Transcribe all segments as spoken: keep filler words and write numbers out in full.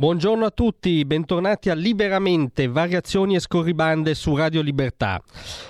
Buongiorno a tutti, bentornati a Liberamente, variazioni e scorribande su Radio Libertà.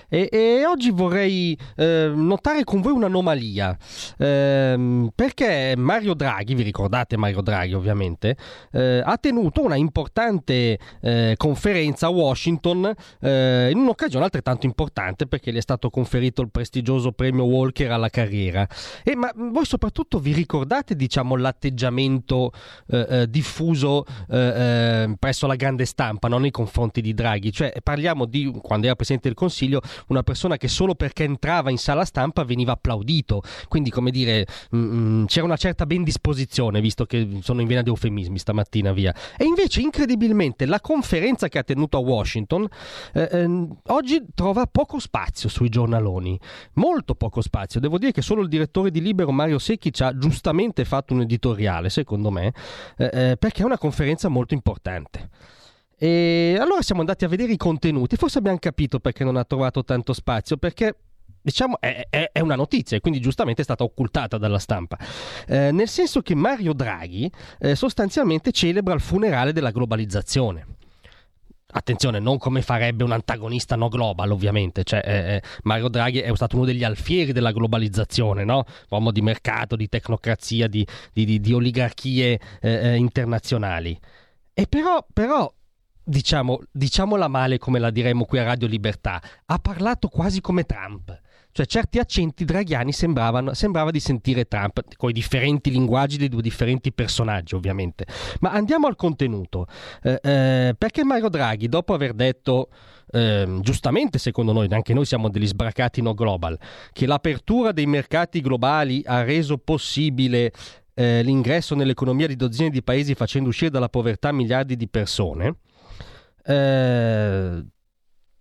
E, e oggi vorrei eh, notare con voi un'anomalia, eh, perché Mario Draghi, vi ricordate Mario Draghi ovviamente, eh, ha tenuto una importante eh, conferenza a Washington eh, in un'occasione altrettanto importante, perché gli è stato conferito il prestigioso premio Walker alla carriera. E, ma voi soprattutto vi ricordate, diciamo, l'atteggiamento eh, eh, diffuso Eh, eh, presso la grande stampa, no? Nei confronti di Draghi, cioè parliamo di quando era Presidente del Consiglio, una persona che solo perché entrava in sala stampa veniva applaudito, quindi come dire mh, c'era una certa bendisposizione, visto che sono in vena di eufemismi stamattina via. E invece incredibilmente la conferenza che ha tenuto a Washington eh, eh, oggi trova poco spazio sui giornaloni, molto poco spazio. Devo dire che solo il direttore di Libero Mario Secchi ci ha giustamente fatto un editoriale, secondo me, eh, eh, perché è una conferenza molto importante. E allora siamo andati a vedere i contenuti, forse abbiamo capito perché non ha trovato tanto spazio, perché diciamo è, è, è una notizia e quindi giustamente è stata occultata dalla stampa, eh, nel senso che Mario Draghi eh, sostanzialmente celebra il funerale della globalizzazione. Attenzione, non come farebbe un antagonista no global, ovviamente, cioè, eh, Mario Draghi è stato uno degli alfieri della globalizzazione, no? Uomo di mercato, di tecnocrazia, di, di, di, di oligarchie eh, internazionali. E però, però diciamo, diciamola male come la diremmo qui a Radio Libertà, ha parlato quasi come Trump. Cioè certi accenti draghiani sembravano, sembrava di sentire Trump, con i differenti linguaggi dei due differenti personaggi ovviamente. Ma andiamo al contenuto, eh, eh, perché Mario Draghi, dopo aver detto eh, giustamente secondo noi, anche noi siamo degli sbracati no global, che l'apertura dei mercati globali ha reso possibile eh, l'ingresso nell'economia di dozzine di paesi, facendo uscire dalla povertà miliardi di persone, eh,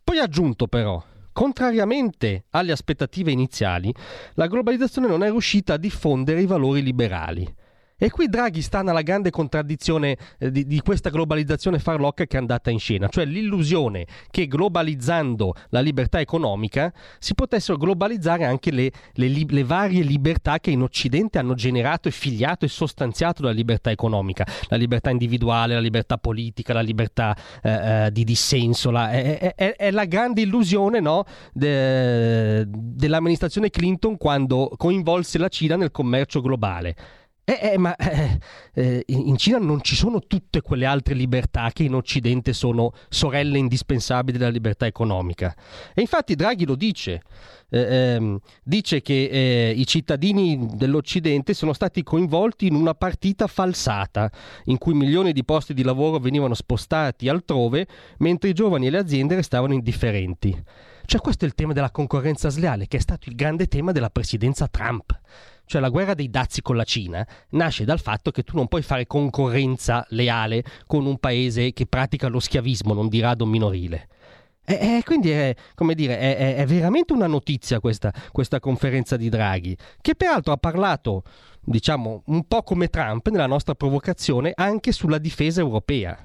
poi ha aggiunto però: contrariamente alle aspettative iniziali, la globalizzazione non è riuscita a diffondere i valori liberali. E qui Draghi sta nella grande contraddizione di, di questa globalizzazione farlocca che è andata in scena, cioè l'illusione che globalizzando la libertà economica si potessero globalizzare anche le, le, le varie libertà che in Occidente hanno generato e figliato e sostanziato la libertà economica, la libertà individuale, la libertà politica, la libertà eh, di dissenso. La, è, è, è la grande illusione, no, de, dell'amministrazione Clinton quando coinvolse la Cina nel commercio globale. Eh, eh, ma eh, eh, in Cina non ci sono tutte quelle altre libertà che in Occidente sono sorelle indispensabili della libertà economica. E infatti Draghi lo dice, eh, eh, dice che eh, i cittadini dell'Occidente sono stati coinvolti in una partita falsata in cui milioni di posti di lavoro venivano spostati altrove mentre i giovani e le aziende restavano indifferenti. Cioè questo è il tema della concorrenza sleale, che è stato il grande tema della presidenza Trump. Cioè la guerra dei dazi con la Cina nasce dal fatto che tu non puoi fare concorrenza leale con un paese che pratica lo schiavismo, non di rado minorile. E, e quindi è, come dire, è, è veramente una notizia questa, questa conferenza di Draghi, che peraltro ha parlato, diciamo, un po' come Trump nella nostra provocazione anche sulla difesa europea.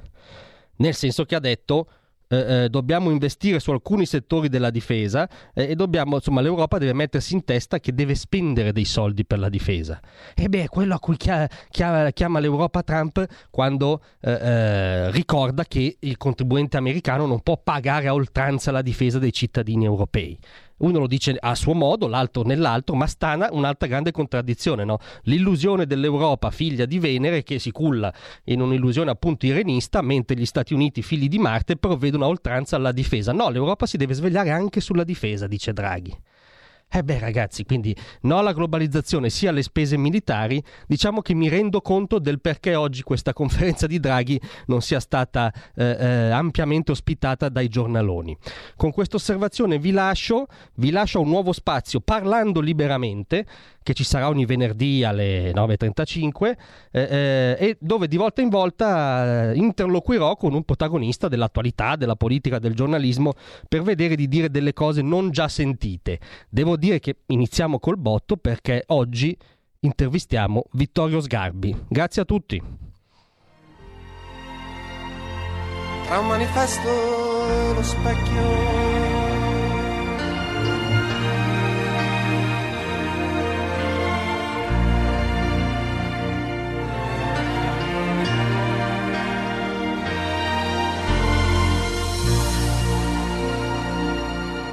Nel senso che ha detto... Eh, eh, dobbiamo investire su alcuni settori della difesa eh, e dobbiamo, insomma, l'Europa deve mettersi in testa che deve spendere dei soldi per la difesa. E beh, quello a cui chia- chia- chiama l'Europa Trump quando eh, eh, ricorda che il contribuente americano non può pagare a oltranza la difesa dei cittadini europei. Uno lo dice a suo modo, l'altro nell'altro, ma stana un'altra grande contraddizione, no? L'illusione dell'Europa figlia di Venere che si culla in un'illusione appunto irenista, mentre gli Stati Uniti figli di Marte provvedono a oltranza alla difesa. No, l'Europa si deve svegliare anche sulla difesa, dice Draghi. Eh beh ragazzi, quindi no alla globalizzazione sia alle spese militari. Diciamo che mi rendo conto del perché oggi questa conferenza di Draghi non sia stata eh, eh, ampiamente ospitata dai giornaloni. Con questa osservazione vi lascio, vi lascio un nuovo spazio parlando liberamente, che ci sarà ogni venerdì alle nove e trentacinque eh, eh, e dove di volta in volta interloquirò con un protagonista dell'attualità, della politica, del giornalismo, per vedere di dire delle cose non già sentite. Devo dire che iniziamo col botto, perché oggi intervistiamo Vittorio Sgarbi. Grazie a tutti. Tra un manifesto e uno specchio